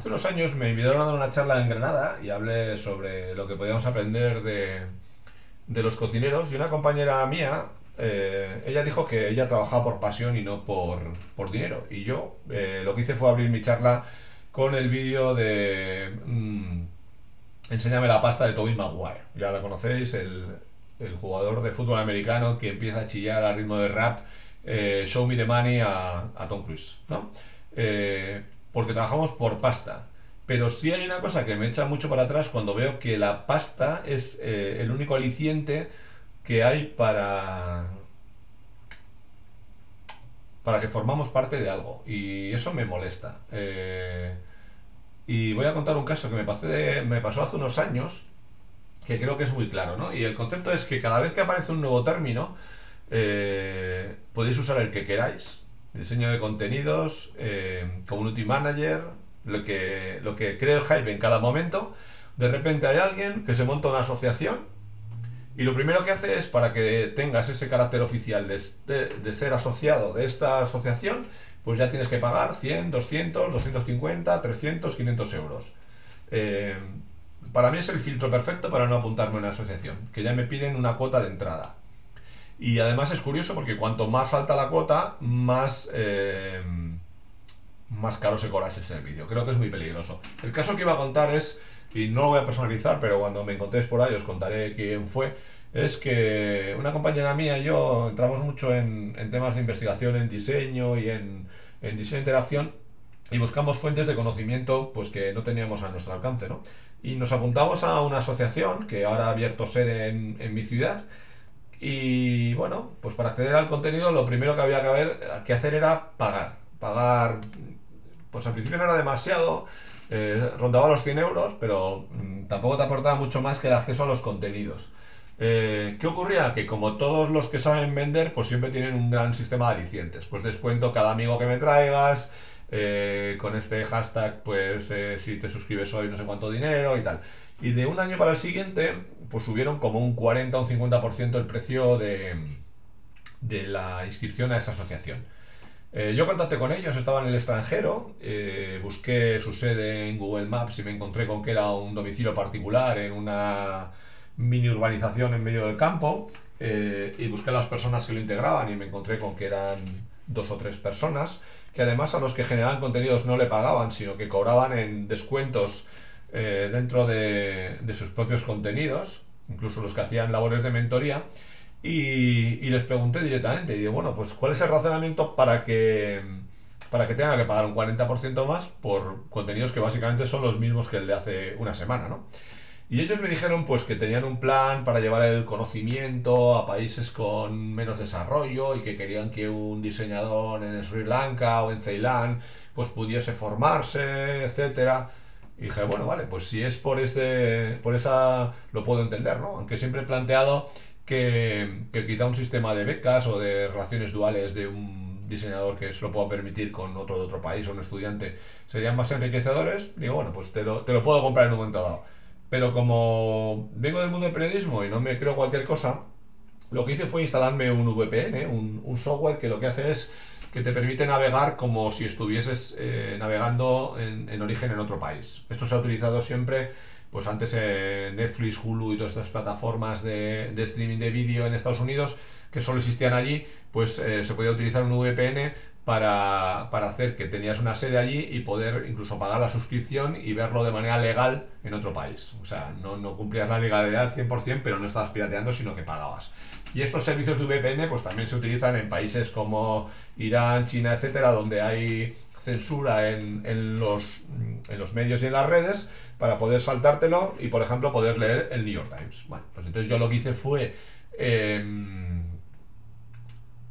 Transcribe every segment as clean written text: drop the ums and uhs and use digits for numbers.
Hace unos años me invitaron a dar una charla en Granada y hablé sobre lo que podíamos aprender de los cocineros, y una compañera mía, ella dijo que ella trabajaba por pasión y no por dinero, y yo lo que hice fue abrir mi charla con el vídeo de Enséñame la pasta de Tobey Maguire. Ya la conocéis, el jugador de fútbol americano que empieza a chillar al ritmo de rap, Show Me the Money a Tom Cruise, ¿no? Porque trabajamos por pasta. Pero sí hay una cosa que me echa mucho para atrás cuando veo que la pasta es el único aliciente que hay para que formamos parte de algo. Y eso me molesta. Y voy a contar un caso que me pasó hace unos años, que creo que es muy claro, ¿no? Y el concepto es que cada vez que aparece un nuevo término, podéis usar el que queráis. Diseño de contenidos, community manager... Lo que cree el hype en cada momento. De repente hay alguien que se monta una asociación y lo primero que hace es, para que tengas ese carácter oficial de ser asociado de esta asociación, pues ya tienes que pagar 100, 200, 250, 300, 500 euros. Para mí es el filtro perfecto para no apuntarme a una asociación, que ya me piden una cuota de entrada. Y además es curioso porque cuanto más alta la cuota, más caro se cobra ese servicio. Creo que es muy peligroso. El caso que iba a contar es, y no lo voy a personalizar, pero cuando me encontréis por ahí os contaré quién fue, es que una compañera mía y yo entramos mucho en temas de investigación, en diseño y en diseño de interacción, y buscamos fuentes de conocimiento pues que no teníamos a nuestro alcance, ¿no? Y nos apuntamos a una asociación que ahora ha abierto sede en mi ciudad. Y bueno, pues para acceder al contenido lo primero que había que hacer era pagar. Pues al principio no era demasiado, rondaba los 100 euros, pero tampoco te aportaba mucho más que el acceso a los contenidos. ¿Qué ocurría? Que como todos los que saben vender, pues siempre tienen un gran sistema de alicientes. Pues descuento cada amigo que me traigas, con este hashtag, pues si te suscribes hoy no sé cuánto dinero y tal. Y de un año para el siguiente, pues subieron como un 40 o un 50% el precio de la inscripción a esa asociación. Yo contacté con ellos, estaba en el extranjero, busqué su sede en Google Maps y me encontré con que era un domicilio particular en una mini urbanización en medio del campo, y busqué a las personas que lo integraban y me encontré con que eran 2 o 3 personas, que además a los que generaban contenidos no le pagaban, sino que cobraban en descuentos dentro de sus propios contenidos, incluso los que hacían labores de mentoría. Y les pregunté directamente y digo, bueno, pues ¿cuál es el razonamiento para que tenga que pagar un 40% más por contenidos que básicamente son los mismos que el de hace una semana, ¿no? Y ellos me dijeron pues que tenían un plan para llevar el conocimiento a países con menos desarrollo y que querían que un diseñador en Sri Lanka o en Ceilán pues pudiese formarse, etcétera. Y dije, bueno, vale, pues si es por esa lo puedo entender, ¿no? Aunque siempre he planteado que quizá un sistema de becas o de relaciones duales de un diseñador que se lo pueda permitir con otro de otro país o un estudiante serían más enriquecedores. Digo, bueno, pues te lo puedo comprar en un momento dado. Pero como vengo del mundo del periodismo y no me creo cualquier cosa, lo que hice fue instalarme un VPN, un software que lo que hace es que te permite navegar como si estuvieses navegando en origen en otro país. Esto se ha utilizado siempre. Pues antes Netflix, Hulu y todas estas plataformas de streaming de vídeo en Estados Unidos que solo existían allí, pues se podía utilizar un VPN para hacer que tenías una sede allí y poder incluso pagar la suscripción y verlo de manera legal en otro país. O sea, no cumplías la legalidad 100%, pero no estabas pirateando, sino que pagabas. Y estos servicios de VPN pues también se utilizan en países como Irán, China, etcétera, donde hay censura en los medios y en las redes, para poder saltártelo y, por ejemplo, poder leer el New York Times. Bueno, pues entonces yo lo que hice fue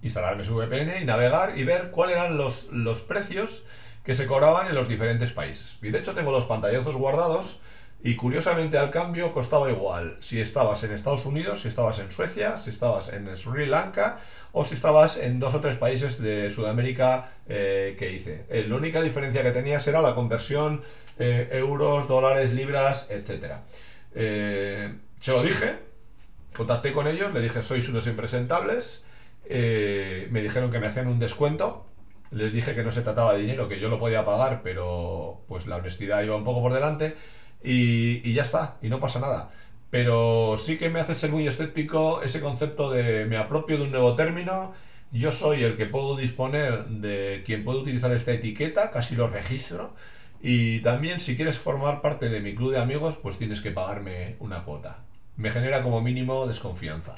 instalarme su VPN y navegar y ver cuáles eran los precios que se cobraban en los diferentes países. Y de hecho tengo los pantallazos guardados y, curiosamente, al cambio costaba igual si estabas en Estados Unidos, si estabas en Suecia, si estabas en Sri Lanka o si estabas en 2 o 3 países de Sudamérica que hice. La única diferencia que tenías era la conversión euros, dólares, libras, etcétera. Se lo dije, contacté con ellos, le dije sois unos impresentables, me dijeron que me hacían un descuento les dije que no se trataba de dinero, que yo lo podía pagar, pero pues la honestidad iba un poco por delante y ya está, y no pasa nada. Pero sí que me hace ser muy escéptico ese concepto de me apropio de un nuevo término, yo soy el que puedo disponer de quien puede utilizar esta etiqueta, casi lo registro, y también si quieres formar parte de mi club de amigos, pues tienes que pagarme una cuota. Me genera como mínimo desconfianza.